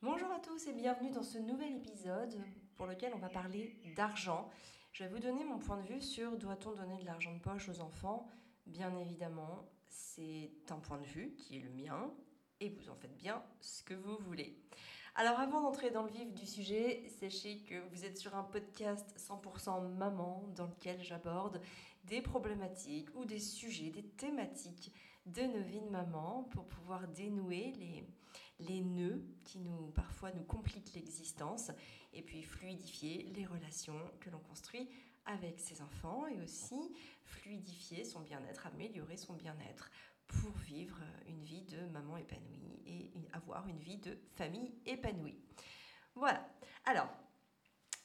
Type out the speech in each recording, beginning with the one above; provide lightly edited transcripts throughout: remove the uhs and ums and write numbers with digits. Bonjour à tous et bienvenue dans ce nouvel épisode pour lequel on va parler d'argent. Je vais vous donner mon point de vue sur doit-on donner de l'argent de poche aux enfants ? Bien évidemment, c'est un point de vue qui est le mien et vous en faites bien ce que vous voulez. Alors avant d'entrer dans le vif du sujet, sachez que vous êtes sur un podcast 100% Maman dans lequel j'aborde des problématiques ou des sujets, des thématiques de nos vies de maman pour pouvoir dénouer les nœuds qui parfois nous compliquent l'existence et puis fluidifier les relations que l'on construit avec ses enfants et aussi fluidifier son bien-être, améliorer son bien-être pour vivre une vie de maman épanouie et avoir une vie de famille épanouie. Voilà. Alors,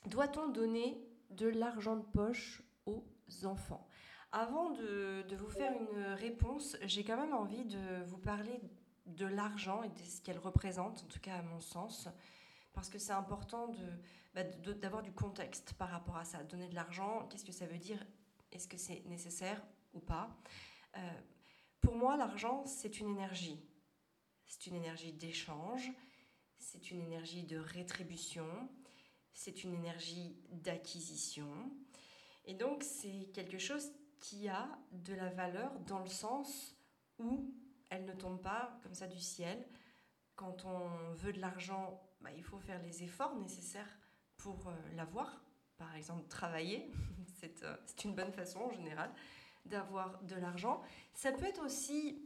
doit-on donner de l'argent de poche aux enfants ? Avant de vous faire une réponse, j'ai quand même envie de vous parler de l'argent et de ce qu'elle représente, en tout cas à mon sens, parce que c'est important d'avoir du contexte par rapport à ça. Donner de l'argent, qu'est-ce que ça veut dire ? Est-ce que c'est nécessaire ou pas ? Pour moi, l'argent, c'est une énergie. C'est une énergie d'échange, c'est une énergie de rétribution, c'est une énergie d'acquisition. Et donc, c'est quelque chose qui a de la valeur dans le sens où elle ne tombe pas comme ça du ciel. Quand on veut de l'argent, il faut faire les efforts nécessaires pour l'avoir. Par exemple, travailler, c'est une bonne façon en général d'avoir de l'argent. Ça peut être aussi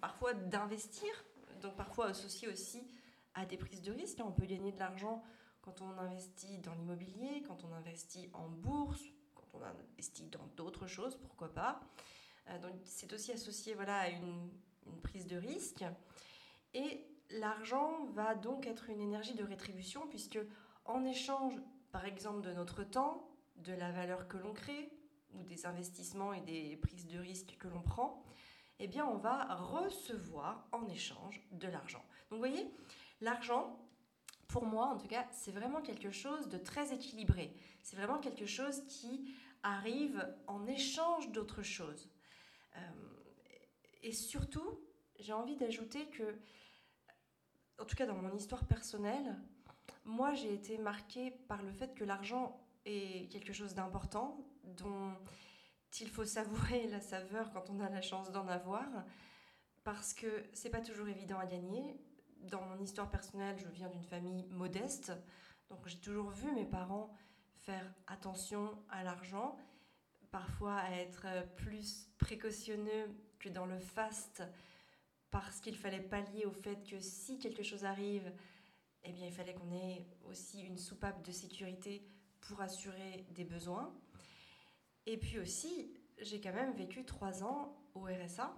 parfois d'investir, donc parfois associé aussi à des prises de risque. On peut gagner de l'argent quand on investit dans l'immobilier, quand on investit en bourse, on investit dans d'autres choses, pourquoi pas. Donc c'est aussi associé à une prise de risque. Et l'argent va donc être une énergie de rétribution, puisque en échange, par exemple, de notre temps, de la valeur que l'on crée, ou des investissements et des prises de risque que l'on prend, eh bien on va recevoir en échange de l'argent. Donc vous voyez, l'argent, pour moi, en tout cas, c'est vraiment quelque chose de très équilibré. C'est vraiment quelque chose qui arrive en échange d'autres choses. Et surtout, j'ai envie d'ajouter que, en tout cas dans mon histoire personnelle, moi, j'ai été marquée par le fait que l'argent est quelque chose d'important, dont il faut savourer la saveur quand on a la chance d'en avoir, parce que c'est pas toujours évident à gagner. Dans mon histoire personnelle, je viens d'une famille modeste, donc j'ai toujours vu mes parents faire attention à l'argent, parfois à être plus précautionneux que dans le faste, parce qu'il fallait pallier au fait que si quelque chose arrive, eh bien il fallait qu'on ait aussi une soupape de sécurité pour assurer des besoins. Et puis aussi, j'ai quand même vécu 3 ans au RSA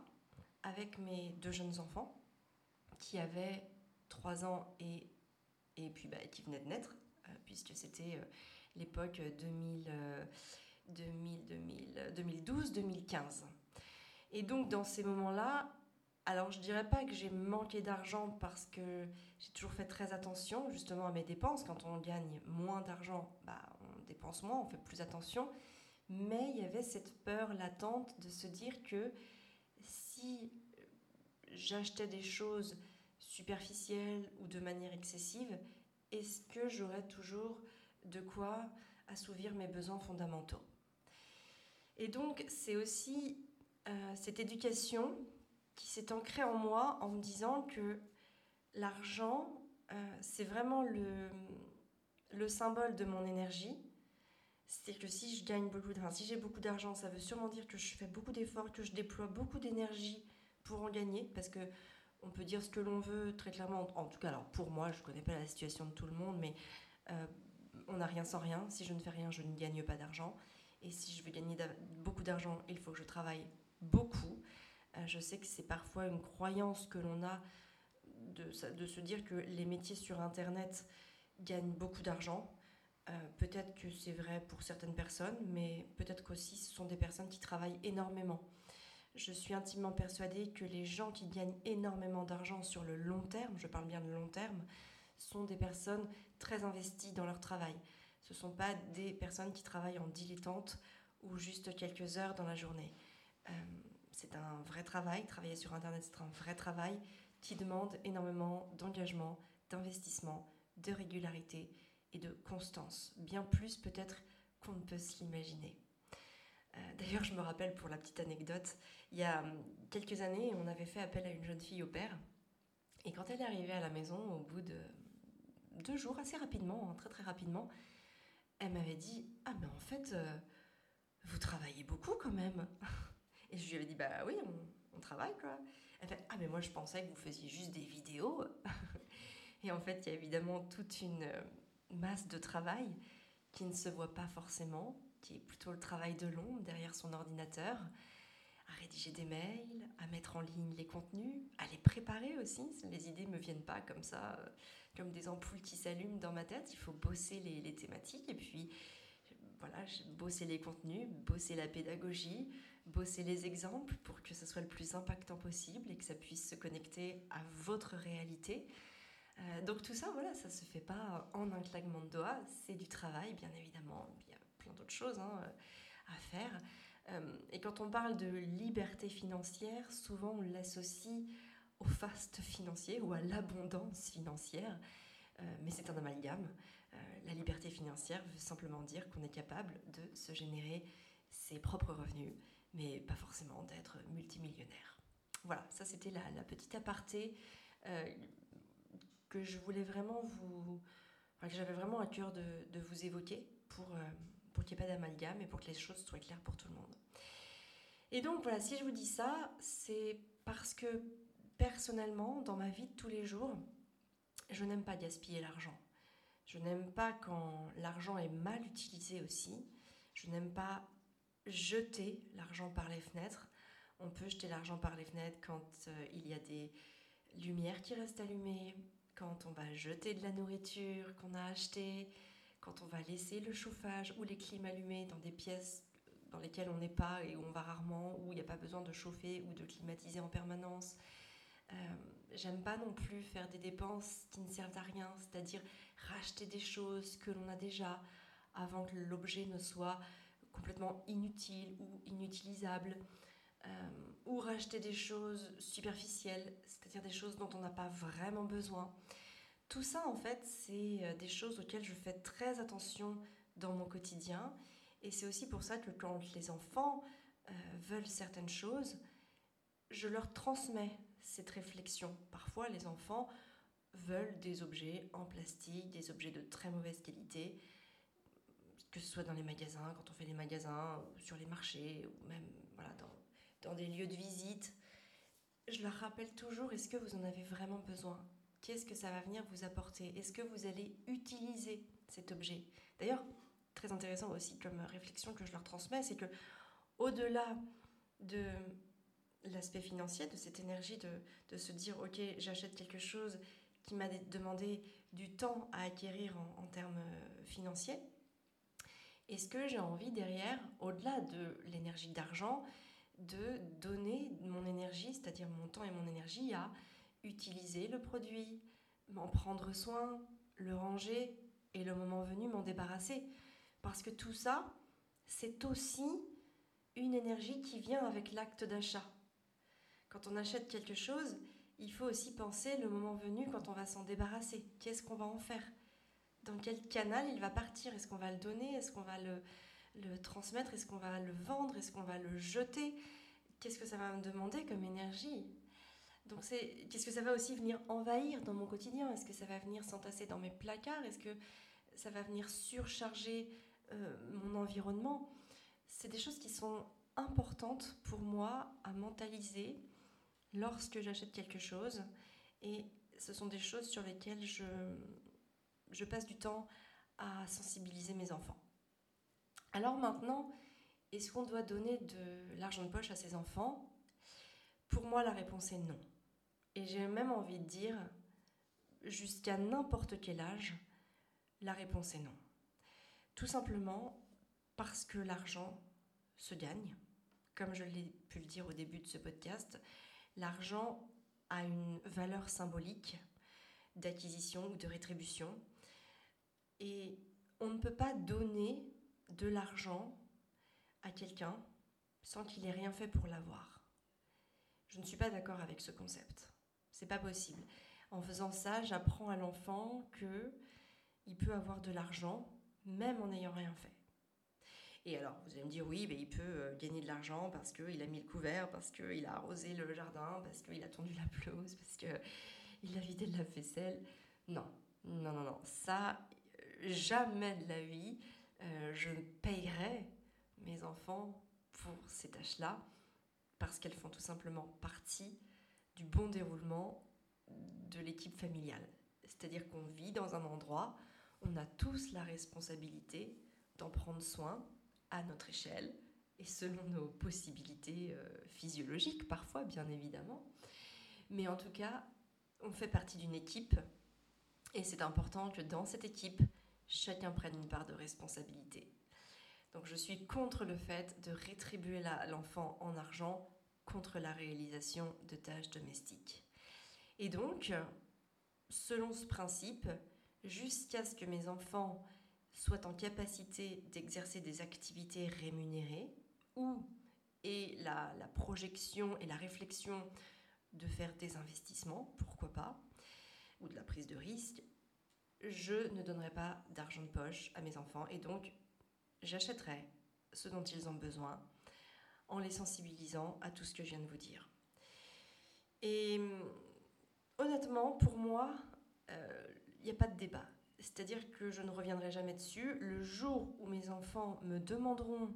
avec mes 2 jeunes enfants, qui avait 3 ans et puis qui venait de naître, puisque c'était l'époque 2012-2015. Et donc, dans ces moments-là, alors je ne dirais pas que j'ai manqué d'argent parce que j'ai toujours fait très attention justement à mes dépenses. Quand on gagne moins d'argent, on dépense moins, on fait plus attention. Mais il y avait cette peur latente de se dire que si j'achetais des choses superficielles ou de manière excessive, est-ce que j'aurais toujours de quoi assouvir mes besoins fondamentaux ? Et donc, c'est aussi cette éducation qui s'est ancrée en moi en me disant que l'argent, c'est vraiment le symbole de mon énergie. C'est que si je gagne si j'ai beaucoup d'argent, ça veut sûrement dire que je fais beaucoup d'efforts, que je déploie beaucoup d'énergie pour en gagner, parce que on peut dire ce que l'on veut très clairement, en tout cas alors pour moi, je connais pas la situation de tout le monde, mais on n'a rien sans rien. Si je ne fais rien, je ne gagne pas d'argent, et si je veux gagner beaucoup d'argent, il faut que je travaille beaucoup. Je sais que c'est parfois une croyance que l'on a de se dire que les métiers sur internet gagnent beaucoup d'argent. Peut-être que c'est vrai pour certaines personnes, mais peut-être qu'aussi ce sont des personnes qui travaillent énormément. Je suis intimement persuadée que les gens qui gagnent énormément d'argent sur le long terme, je parle bien de long terme, sont des personnes très investies dans leur travail. Ce ne sont pas des personnes qui travaillent en dilettante ou juste quelques heures dans la journée. C'est un vrai travail. Travailler sur Internet, c'est un vrai travail qui demande énormément d'engagement, d'investissement, de régularité et de constance, bien plus peut-être qu'on ne peut se l'imaginer. D'ailleurs, je me rappelle pour la petite anecdote, il y a quelques années, on avait fait appel à une jeune fille au pair. Et quand elle est arrivée à la maison, au bout de 2 jours, assez rapidement, hein, très très rapidement, elle m'avait dit « Ah mais en fait, vous travaillez beaucoup quand même !» Et je lui avais dit « Bah oui, on travaille quoi !» Elle fait « Ah mais moi je pensais que vous faisiez juste des vidéos !» Et en fait, il y a évidemment toute une masse de travail qui ne se voit pas forcément, qui est plutôt le travail de l'ombre derrière son ordinateur, à rédiger des mails, à mettre en ligne les contenus, à les préparer aussi. Les idées ne me viennent pas comme ça, comme des ampoules qui s'allument dans ma tête. Il faut bosser les thématiques et puis, voilà, bosser les contenus, bosser la pédagogie, bosser les exemples pour que ce soit le plus impactant possible et que ça puisse se connecter à votre réalité. Donc tout ça, voilà, ça ne se fait pas en un claquement de doigts. C'est du travail, bien évidemment. Il y a plein d'autres choses hein, à faire. Et quand on parle de liberté financière, souvent on l'associe au faste financier ou à l'abondance financière, mais c'est un amalgame. La liberté financière veut simplement dire qu'on est capable de se générer ses propres revenus, mais pas forcément d'être multimillionnaire. Voilà, ça c'était la petite aparté que je voulais vraiment que j'avais vraiment à cœur de vous évoquer pour qu'il n'y ait pas d'amalgame et pour que les choses soient claires pour tout le monde. Et donc voilà, si je vous dis ça, c'est parce que personnellement, dans ma vie de tous les jours, je n'aime pas gaspiller l'argent. Je n'aime pas quand l'argent est mal utilisé aussi. Je n'aime pas jeter l'argent par les fenêtres. On peut jeter l'argent par les fenêtres quand il y a des lumières qui restent allumées, quand on va jeter de la nourriture qu'on a achetée, quand on va laisser le chauffage ou les clims allumés dans des pièces dans lesquelles on n'est pas et où on va rarement, où il n'y a pas besoin de chauffer ou de climatiser en permanence. J'aime pas non plus faire des dépenses qui ne servent à rien, c'est-à-dire racheter des choses que l'on a déjà avant que l'objet ne soit complètement inutile ou inutilisable, ou racheter des choses superficielles, c'est-à-dire des choses dont on n'a pas vraiment besoin. Tout ça, en fait, c'est des choses auxquelles je fais très attention dans mon quotidien. Et c'est aussi pour ça que quand les enfants veulent certaines choses, je leur transmets cette réflexion. Parfois, les enfants veulent des objets en plastique, des objets de très mauvaise qualité, que ce soit dans les magasins, quand on fait les magasins, ou sur les marchés, ou même voilà, dans des lieux de visite. Je leur rappelle toujours, est-ce que vous en avez vraiment besoin ? Qu'est-ce que ça va venir vous apporter ? Est-ce que vous allez utiliser cet objet ? D'ailleurs, très intéressant aussi comme réflexion que je leur transmets, c'est que au-delà de l'aspect financier, de cette énergie de se dire « Ok, j'achète quelque chose qui m'a demandé du temps à acquérir en termes financiers », est-ce que j'ai envie derrière, au-delà de l'énergie d'argent, de donner mon énergie, c'est-à-dire mon temps et mon énergie à utiliser le produit, m'en prendre soin, le ranger et le moment venu m'en débarrasser. Parce que tout ça, c'est aussi une énergie qui vient avec l'acte d'achat. Quand on achète quelque chose, il faut aussi penser le moment venu quand on va s'en débarrasser. Qu'est-ce qu'on va en faire ? Dans quel canal il va partir ? Est-ce qu'on va le donner ? Est-ce qu'on va le transmettre ? Est-ce qu'on va le vendre ? Est-ce qu'on va le jeter ? Qu'est-ce que ça va me demander comme énergie ? Donc qu'est-ce que ça va aussi venir envahir dans mon quotidien ? Est-ce que ça va venir s'entasser dans mes placards ? Est-ce que ça va venir surcharger mon environnement ? C'est des choses qui sont importantes pour moi à mentaliser lorsque j'achète quelque chose. Et ce sont des choses sur lesquelles je passe du temps à sensibiliser mes enfants. Alors maintenant, est-ce qu'on doit donner de l'argent de poche à ses enfants ? Pour moi, la réponse est non. Et j'ai même envie de dire, jusqu'à n'importe quel âge, la réponse est non. Tout simplement parce que l'argent se gagne. Comme je l'ai pu le dire au début de ce podcast, l'argent a une valeur symbolique d'acquisition ou de rétribution. Et on ne peut pas donner de l'argent à quelqu'un sans qu'il ait rien fait pour l'avoir. Je ne suis pas d'accord avec ce concept. C'est pas possible. En faisant ça, j'apprends à l'enfant qu'il peut avoir de l'argent, même en n'ayant rien fait. Et alors, vous allez me dire, oui, mais il peut gagner de l'argent parce qu'il a mis le couvert, parce qu'il a arrosé le jardin, parce qu'il a tendu la pelouse, parce qu'il a vidé le lave-vaisselle. Non. Ça, jamais de la vie, je ne payerai mes enfants pour ces tâches-là parce qu'elles font tout simplement partie du bon déroulement de l'équipe familiale. C'est-à-dire qu'on vit dans un endroit, on a tous la responsabilité d'en prendre soin à notre échelle et selon nos possibilités physiologiques parfois, bien évidemment. Mais en tout cas, on fait partie d'une équipe et c'est important que dans cette équipe, chacun prenne une part de responsabilité. Donc je suis contre le fait de rétribuer l'enfant en argent contre la réalisation de tâches domestiques. Et donc, selon ce principe, jusqu'à ce que mes enfants soient en capacité d'exercer des activités rémunérées et la projection et la réflexion de faire des investissements, pourquoi pas, ou de la prise de risque, je ne donnerai pas d'argent de poche à mes enfants et donc j'achèterai ce dont ils ont besoin en les sensibilisant à tout ce que je viens de vous dire. Et honnêtement, pour moi, il n'y a pas de débat. C'est-à-dire que je ne reviendrai jamais dessus. Le jour où mes enfants me demanderont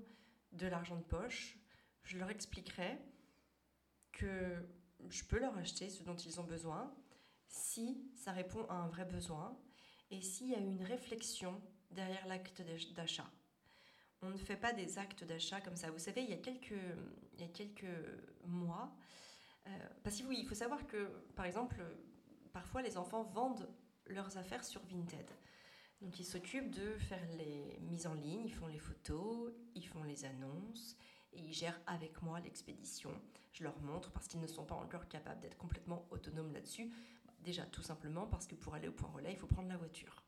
de l'argent de poche, je leur expliquerai que je peux leur acheter ce dont ils ont besoin si ça répond à un vrai besoin et s'il y a une réflexion derrière l'acte d'achat. On ne fait pas des actes d'achat comme ça. Vous savez, il y a quelques mois, parce que oui, il faut savoir que, par exemple, parfois les enfants vendent leurs affaires sur Vinted. Donc ils s'occupent de faire les mises en ligne, ils font les photos, ils font les annonces, et ils gèrent avec moi l'expédition. Je leur montre parce qu'ils ne sont pas encore capables d'être complètement autonomes là-dessus. Déjà, tout simplement parce que pour aller au point relais, il faut prendre la voiture.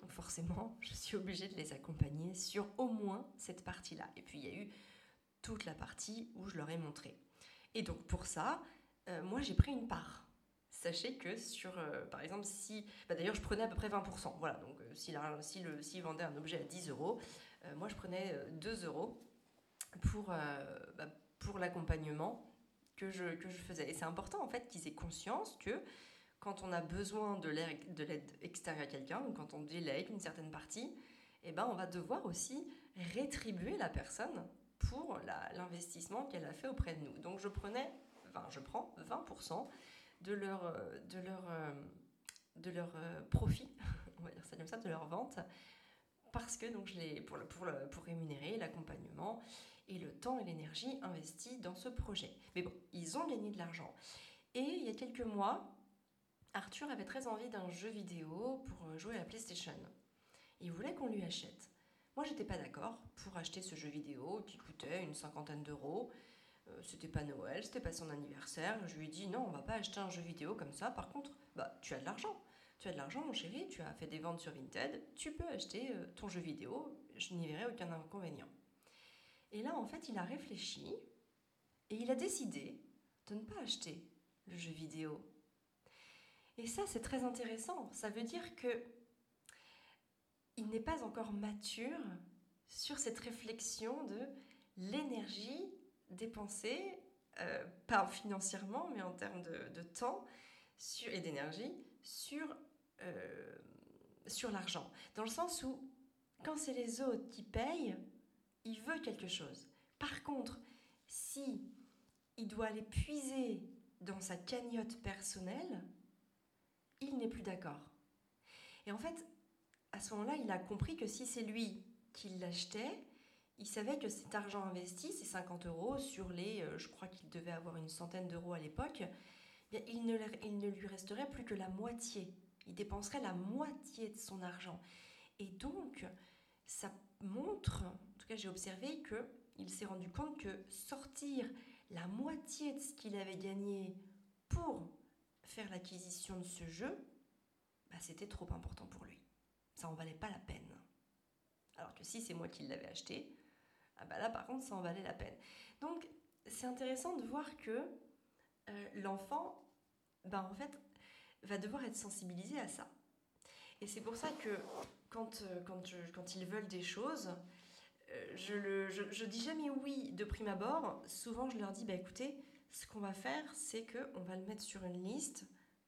Donc forcément, je suis obligée de les accompagner sur au moins cette partie-là. Et puis il y a eu toute la partie où je leur ai montré. Et donc pour ça, moi j'ai pris une part. Sachez que sur, par exemple, d'ailleurs je prenais à peu près 20%. Voilà, donc s'il vendait un objet à 10€, moi je prenais 2€ pour l'accompagnement que je faisais. Et c'est important en fait qu'ils aient conscience que quand on a besoin de l'aide extérieure à quelqu'un, ou quand on délègue une certaine partie, eh ben on va devoir aussi rétribuer la personne pour l'investissement qu'elle a fait auprès de nous. Donc je prends 20% de leur profit, on va dire ça comme ça, de leur vente, parce que donc pour rémunérer l'accompagnement et le temps et l'énergie investis dans ce projet. Mais bon, ils ont gagné de l'argent. Et il y a quelques mois, Arthur avait très envie d'un jeu vidéo pour jouer à la PlayStation. Il voulait qu'on lui achète. Moi, j'étais pas d'accord pour acheter ce jeu vidéo qui coûtait une 50aine d'euros. C'était pas Noël, c'était pas son anniversaire. Je lui ai dit non, on va pas acheter un jeu vidéo comme ça. Par contre, tu as de l'argent. Tu as de l'argent, mon chéri, tu as fait des ventes sur Vinted. Tu peux acheter ton jeu vidéo, je n'y verrai aucun inconvénient. Et là, en fait, il a réfléchi et il a décidé de ne pas acheter le jeu vidéo. Et ça, c'est très intéressant. Ça veut dire qu'il n'est pas encore mature sur cette réflexion de l'énergie dépensée, pas financièrement, mais en termes de temps et d'énergie, sur l'argent. Dans le sens où, quand c'est les autres qui payent, il veut quelque chose. Par contre, si il doit aller puiser dans sa cagnotte personnelle, il n'est plus d'accord. Et en fait, à ce moment-là, il a compris que si c'est lui qui l'achetait, il savait que cet argent investi, ces 50€ sur les, je crois qu'il devait avoir une 100aine d'euros à l'époque, eh bien, il ne lui resterait plus que la moitié. Il dépenserait la moitié de son argent. Et donc, ça montre, en tout cas j'ai observé, qu'il s'est rendu compte que sortir la moitié de ce qu'il avait gagné pour faire l'acquisition de ce jeu, c'était trop important pour lui. Ça en valait pas la peine. Alors que si c'est moi qui l'avais acheté, là par contre ça en valait la peine. Donc c'est intéressant de voir que l'enfant, en fait, va devoir être sensibilisé à ça. Et c'est pour ça que quand ils veulent des choses, je dis jamais oui de prime abord. Souvent, je leur dis, écoutez, ce qu'on va faire, c'est qu'on va le mettre sur une liste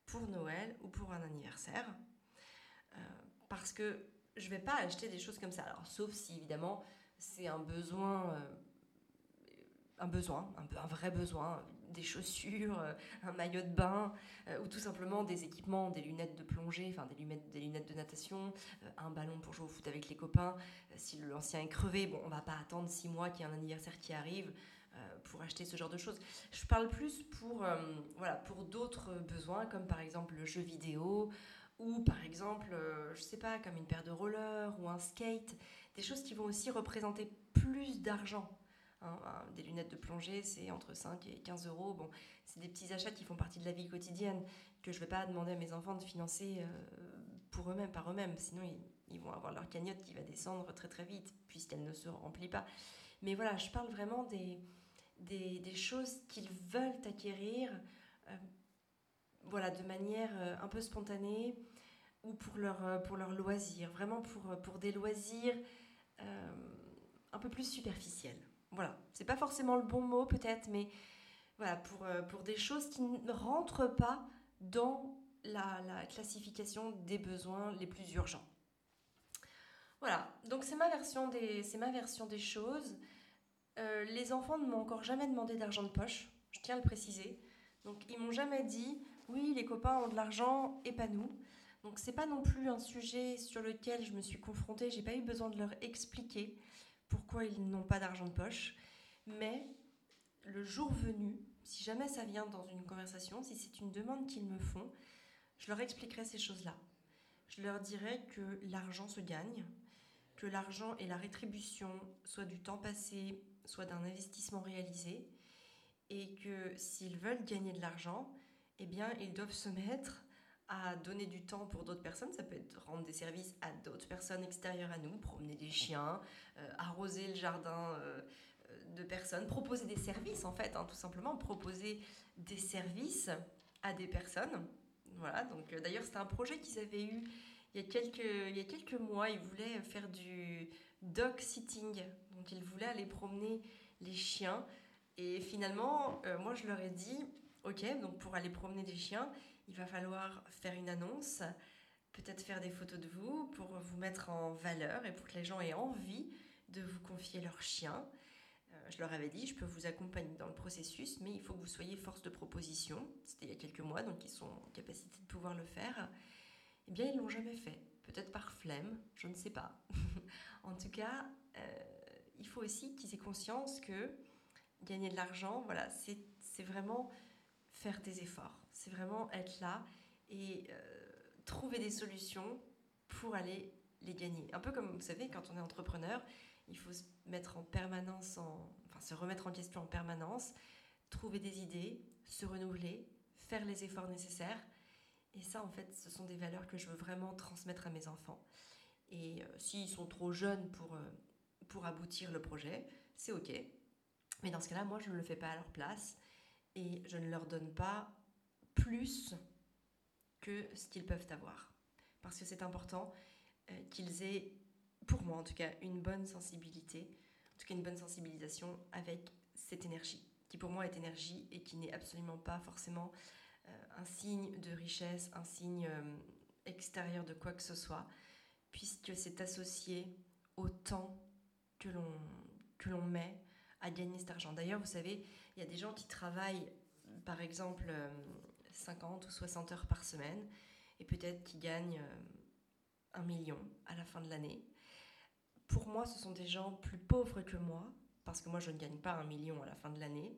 pour Noël ou pour un anniversaire. Parce que je ne vais pas acheter des choses comme ça. Alors, sauf si, évidemment, c'est un vrai besoin, des chaussures, un maillot de bain, ou tout simplement des équipements, des lunettes de plongée, enfin des lunettes de natation, un ballon pour jouer au foot avec les copains. Si l'ancien est crevé, on va pas attendre 6 mois qu'il y ait un anniversaire qui arrive pour acheter ce genre de choses. Je parle plus pour d'autres besoins, comme par exemple le jeu vidéo, ou par exemple, je sais pas, comme une paire de rollers ou un skate, des choses qui vont aussi représenter plus d'argent. Des lunettes de plongée, c'est entre 5 et 15 euros. C'est des petits achats qui font partie de la vie quotidienne, que je ne vais pas demander à mes enfants de financer par eux-mêmes. Sinon, ils vont avoir leur cagnotte qui va descendre très très vite, puisqu'elle ne se remplit pas. Mais voilà, je parle vraiment des choses qu'ils veulent acquérir de manière un peu spontanée, ou pour leur loisir. Vraiment pour des loisirs un peu plus superficiels. Voilà, c'est pas forcément le bon mot peut-être, mais voilà, pour des choses qui ne rentrent pas dans la classification des besoins les plus urgents. Voilà, donc c'est ma version des choses. Les enfants ne m'ont encore jamais demandé d'argent de poche, je tiens à le préciser. Donc ils m'ont jamais dit « oui, les copains ont de l'argent et pas nous ». Donc c'est pas non plus un sujet sur lequel je me suis confrontée, j'ai pas eu besoin de leur expliquer pourquoi ils n'ont pas d'argent de poche. Mais le jour venu, si jamais ça vient dans une conversation, si c'est une demande qu'ils me font, je leur expliquerai ces choses-là. Je leur dirai que l'argent se gagne, que l'argent et la rétribution, soit du temps passé, soit d'un investissement réalisé, et que s'ils veulent gagner de l'argent, ils doivent se mettre à donner du temps pour d'autres personnes. Ça peut être rendre des services à d'autres personnes extérieures à nous, promener des chiens, arroser le jardin de personnes, proposer des services en fait, tout simplement, proposer des services à des personnes. Voilà, donc d'ailleurs c'était un projet qu'ils avaient eu il y a quelques mois. Ils voulaient faire du dog sitting, donc ils voulaient aller promener les chiens, et finalement moi je leur ai dit ok, donc pour aller promener des chiens, il va falloir faire une annonce, peut-être faire des photos de vous pour vous mettre en valeur et pour que les gens aient envie de vous confier leur chien. Je leur avais dit, je peux vous accompagner dans le processus, mais il faut que vous soyez force de proposition. C'était il y a quelques mois, donc ils sont en capacité de pouvoir le faire. Ils ne l'ont jamais fait, peut-être par flemme, je ne sais pas. En tout cas, il faut aussi qu'ils aient conscience que gagner de l'argent, voilà, c'est vraiment faire des efforts, c'est vraiment être là et trouver des solutions pour aller les gagner. Un peu comme, vous savez, quand on est entrepreneur, il faut se remettre en question en permanence, trouver des idées, se renouveler, faire les efforts nécessaires. Et ça, en fait, ce sont des valeurs que je veux vraiment transmettre à mes enfants. Et s'ils sont trop jeunes pour aboutir le projet, c'est ok. Mais dans ce cas-là, moi, je ne le fais pas à leur place. Et je ne leur donne pas plus que ce qu'ils peuvent avoir. Parce que c'est important qu'ils aient, pour moi en tout cas, une bonne sensibilité, en tout cas une bonne sensibilisation avec cette énergie, qui pour moi est énergie et qui n'est absolument pas forcément un signe de richesse, un signe extérieur de quoi que ce soit, puisque c'est associé au temps que l'on met à gagner cet argent. D'ailleurs, vous savez, il y a des gens qui travaillent, par exemple, 50 ou 60 heures par semaine, et peut-être qui gagnent 1 million à la fin de l'année. Pour moi, ce sont des gens plus pauvres que moi, parce que moi, je ne gagne pas 1 million à la fin de l'année,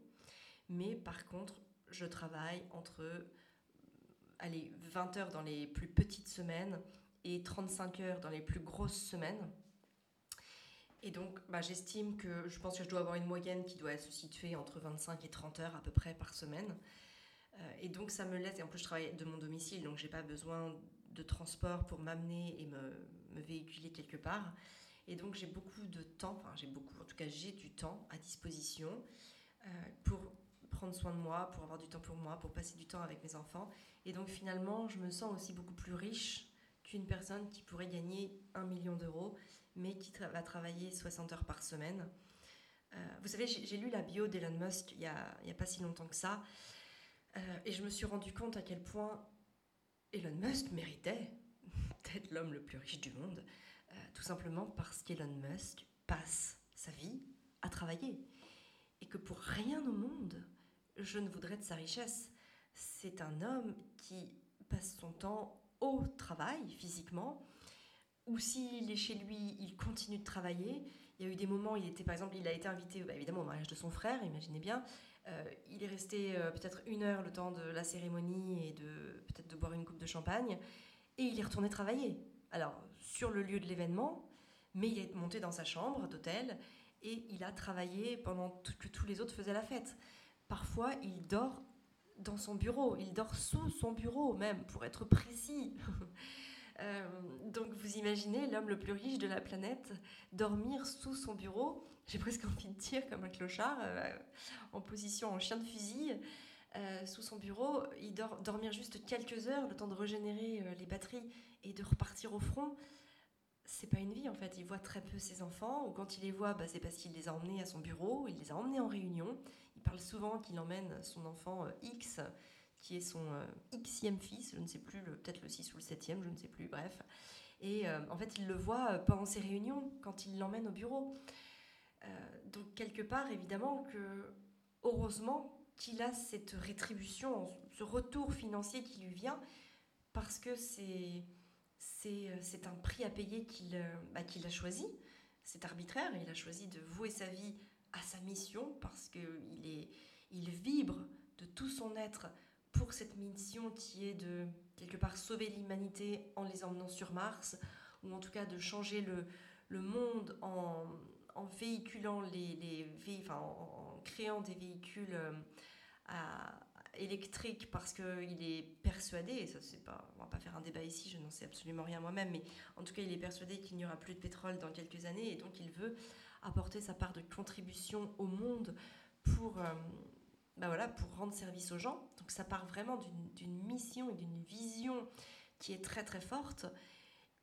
mais par contre, je travaille entre 20 heures dans les plus petites semaines et 35 heures dans les plus grosses semaines. Et donc, j'estime que je pense que je dois avoir une moyenne qui doit se situer entre 25 et 30 heures à peu près par semaine. Et donc, ça me laisse... Et en plus, je travaille de mon domicile, donc je n'ai pas besoin de transport pour m'amener et me véhiculer quelque part. Et donc, j'ai beaucoup de temps, en tout cas, j'ai du temps à disposition pour prendre soin de moi, pour avoir du temps pour moi, pour passer du temps avec mes enfants. Et donc finalement, je me sens aussi beaucoup plus riche qu'une personne qui pourrait gagner 1 million d'euros, mais qui va travailler 60 heures par semaine. Vous savez, j'ai lu la bio d'Elon Musk il y a pas si longtemps que ça, et je me suis rendu compte à quel point Elon Musk méritait d'être l'homme le plus riche du monde, tout simplement parce qu'Elon Musk passe sa vie à travailler. Et que pour rien au monde, je ne voudrais de sa richesse. C'est un homme qui passe son temps au travail, physiquement, ou s'il est chez lui, il continue de travailler. Il y a eu des moments, il a été invité, évidemment, au mariage de son frère, imaginez bien. Il est resté peut-être 1 heure le temps de la cérémonie et peut-être de boire une coupe de champagne. Et il est retourné travailler, alors sur le lieu de l'événement, mais il est monté dans sa chambre d'hôtel et il a travaillé pendant que tous les autres faisaient la fête. Parfois, il dort dans son bureau, il dort sous son bureau même, pour être précis. Donc vous imaginez l'homme le plus riche de la planète dormir sous son bureau, j'ai presque envie de dire comme un clochard, en position en chien de fusil, sous son bureau, il dort dormir juste quelques heures, le temps de régénérer les batteries et de repartir au front. C'est pas une vie en fait, il voit très peu ses enfants, ou quand il les voit, c'est parce qu'il les a emmenés à son bureau, il les a emmenés en réunion. Il parle souvent qu'il emmène son enfant X, qui est son Xème fils, je ne sais plus, peut-être le 6 ou le 7e, je ne sais plus, bref. Et en fait, il le voit pendant ses réunions, quand il l'emmène au bureau. Donc quelque part, évidemment, que heureusement qu'il a cette rétribution, ce retour financier qui lui vient, parce que c'est un prix à payer qu'il a choisi. C'est arbitraire, il a choisi de vouer sa vie à sa mission parce qu'il vibre de tout son être pour cette mission qui est de, quelque part, sauver l'humanité en les emmenant sur Mars, ou en tout cas de changer le monde en véhiculant en créant des véhicules électrique, parce qu'il est persuadé, et ça c'est pas, on va pas faire un débat ici, je n'en sais absolument rien moi-même, mais en tout cas il est persuadé qu'il n'y aura plus de pétrole dans quelques années, et donc il veut apporter sa part de contribution au monde pour rendre service aux gens. Donc ça part vraiment d'une mission et d'une vision qui est très très forte,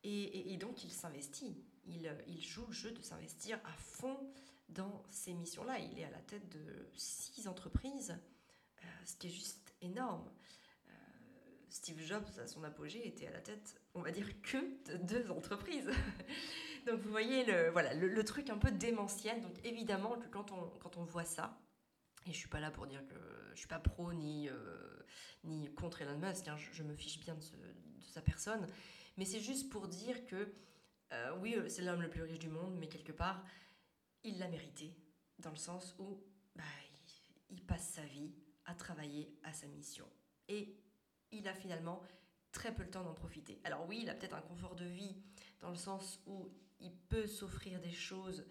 et donc il s'investit, il joue le jeu de s'investir à fond dans ces missions-là. Il est à la tête de 6 entreprises, ce qui est juste énorme. Steve Jobs, à son apogée, était à la tête, on va dire, que de 2 entreprises. Donc vous voyez le truc un peu démentiel. Donc évidemment que quand on voit ça, et je suis pas là pour dire que je suis pas pro ni contre Elon Musk, hein, je me fiche bien de sa personne, mais c'est juste pour dire que oui, c'est l'homme le plus riche du monde, mais quelque part, il l'a mérité, dans le sens où il passe sa vie à travailler à sa mission. Et il a finalement très peu le temps d'en profiter. Alors oui, il a peut-être un confort de vie, dans le sens où il peut s'offrir des choses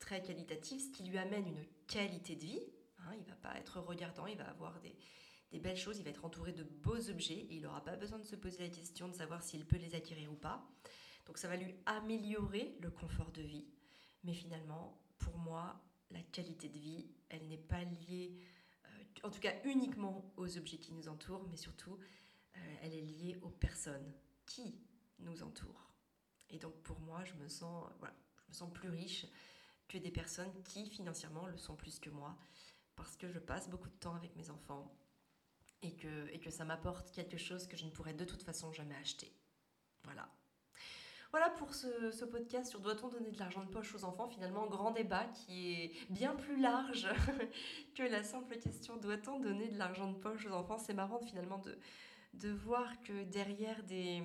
très qualitatives, ce qui lui amène une qualité de vie. Hein, il ne va pas être regardant, il va avoir des belles choses, il va être entouré de beaux objets, et il n'aura pas besoin de se poser la question de savoir s'il peut les acquérir ou pas. Donc ça va lui améliorer le confort de vie. Mais finalement, pour moi, la qualité de vie, elle n'est pas liée, en tout cas uniquement aux objets qui nous entourent, mais surtout, elle est liée aux personnes qui nous entourent. Et donc pour moi, je me sens plus riche que des personnes qui financièrement le sont plus que moi, parce que je passe beaucoup de temps avec mes enfants et que ça m'apporte quelque chose que je ne pourrais de toute façon jamais acheter. Voilà. Voilà pour ce podcast sur doit-on donner de l'argent de poche aux enfants. Finalement, grand débat qui est bien plus large que la simple question doit-on donner de l'argent de poche aux enfants. C'est marrant finalement de voir que derrière des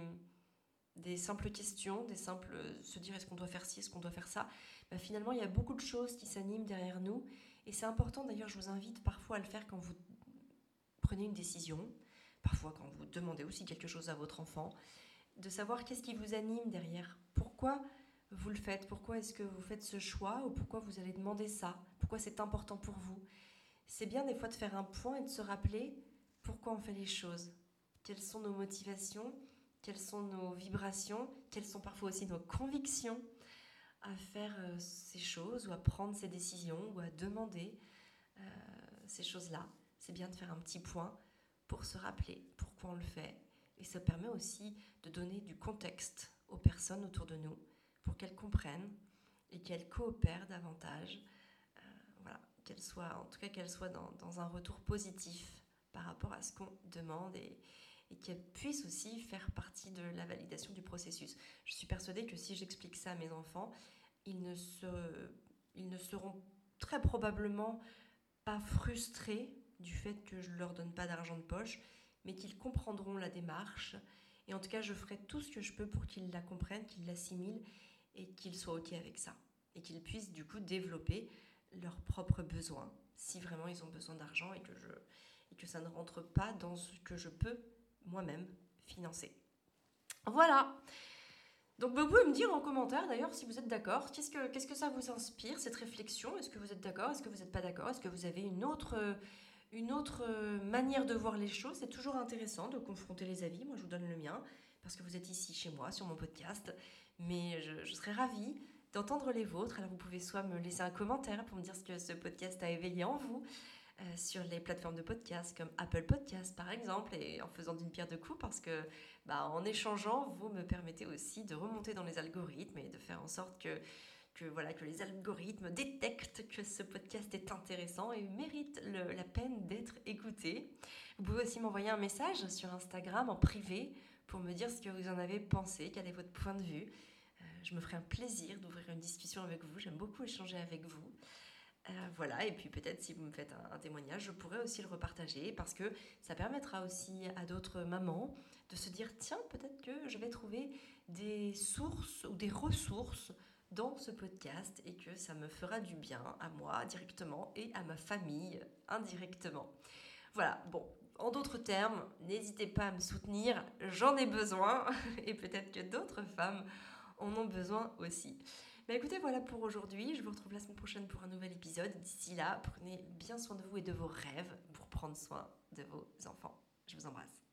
simples questions, des simples se dire est-ce qu'on doit faire ci, est-ce qu'on doit faire ça, finalement il y a beaucoup de choses qui s'animent derrière nous. Et c'est important, d'ailleurs je vous invite parfois à le faire quand vous prenez une décision, parfois quand vous demandez aussi quelque chose à votre enfant, de savoir qu'est-ce qui vous anime derrière. Pourquoi vous le faites? Pourquoi est-ce que vous faites ce choix? Ou pourquoi vous allez demander ça? Pourquoi c'est important pour vous? C'est bien des fois de faire un point et de se rappeler pourquoi on fait les choses. Quelles sont nos motivations? Quelles sont nos vibrations? Quelles sont parfois aussi nos convictions à faire ces choses, ou à prendre ces décisions, ou à demander ces choses-là? c'est bien de faire un petit point pour se rappeler pourquoi on le fait. Et ça permet aussi de donner du contexte aux personnes autour de nous pour qu'elles comprennent et qu'elles coopèrent davantage. Voilà, qu'elles soient, en tout cas qu'elles soient dans un retour positif par rapport à ce qu'on demande et qu'elles puissent aussi faire partie de la validation du processus. Je suis persuadée que si j'explique ça à mes enfants, ils ne seront très probablement pas frustrés du fait que je ne leur donne pas d'argent de poche, mais qu'ils comprendront la démarche. Et en tout cas, je ferai tout ce que je peux pour qu'ils la comprennent, qu'ils l'assimilent et qu'ils soient OK avec ça. Et qu'ils puissent du coup développer leurs propres besoins, si vraiment ils ont besoin d'argent et que ça ne rentre pas dans ce que je peux moi-même financer. Voilà. Donc vous pouvez me dire en commentaire d'ailleurs si vous êtes d'accord, qu'est-ce que ça vous inspire, cette réflexion? Est-ce que vous êtes d'accord? Est-ce que vous n'êtes pas d'accord? Est-ce que vous avez une autre manière de voir les choses? C'est toujours intéressant de confronter les avis. Moi, je vous donne le mien parce que vous êtes ici chez moi sur mon podcast. Mais je serais ravie d'entendre les vôtres. Alors, vous pouvez soit me laisser un commentaire pour me dire ce que ce podcast a éveillé en vous sur les plateformes de podcast comme Apple Podcast, par exemple, et en faisant d'une pierre deux coups parce que en échangeant, vous me permettez aussi de remonter dans les algorithmes et de faire en sorte que les algorithmes détectent que ce podcast est intéressant et mérite la peine d'être écouté. Vous pouvez aussi m'envoyer un message sur Instagram en privé pour me dire ce que vous en avez pensé, quel est votre point de vue. Je me ferai un plaisir d'ouvrir une discussion avec vous. J'aime beaucoup échanger avec vous. Voilà, et puis peut-être si vous me faites un témoignage, je pourrais aussi le repartager parce que ça permettra aussi à d'autres mamans de se dire « Tiens, peut-être que je vais trouver des sources ou des ressources dans ce podcast et que ça me fera du bien à moi directement et à ma famille indirectement. » Voilà, bon, en d'autres termes, n'hésitez pas à me soutenir, j'en ai besoin et peut-être que d'autres femmes en ont besoin aussi. Mais écoutez, voilà pour aujourd'hui. Je vous retrouve la semaine prochaine pour un nouvel épisode. D'ici là, prenez bien soin de vous et de vos rêves pour prendre soin de vos enfants. Je vous embrasse.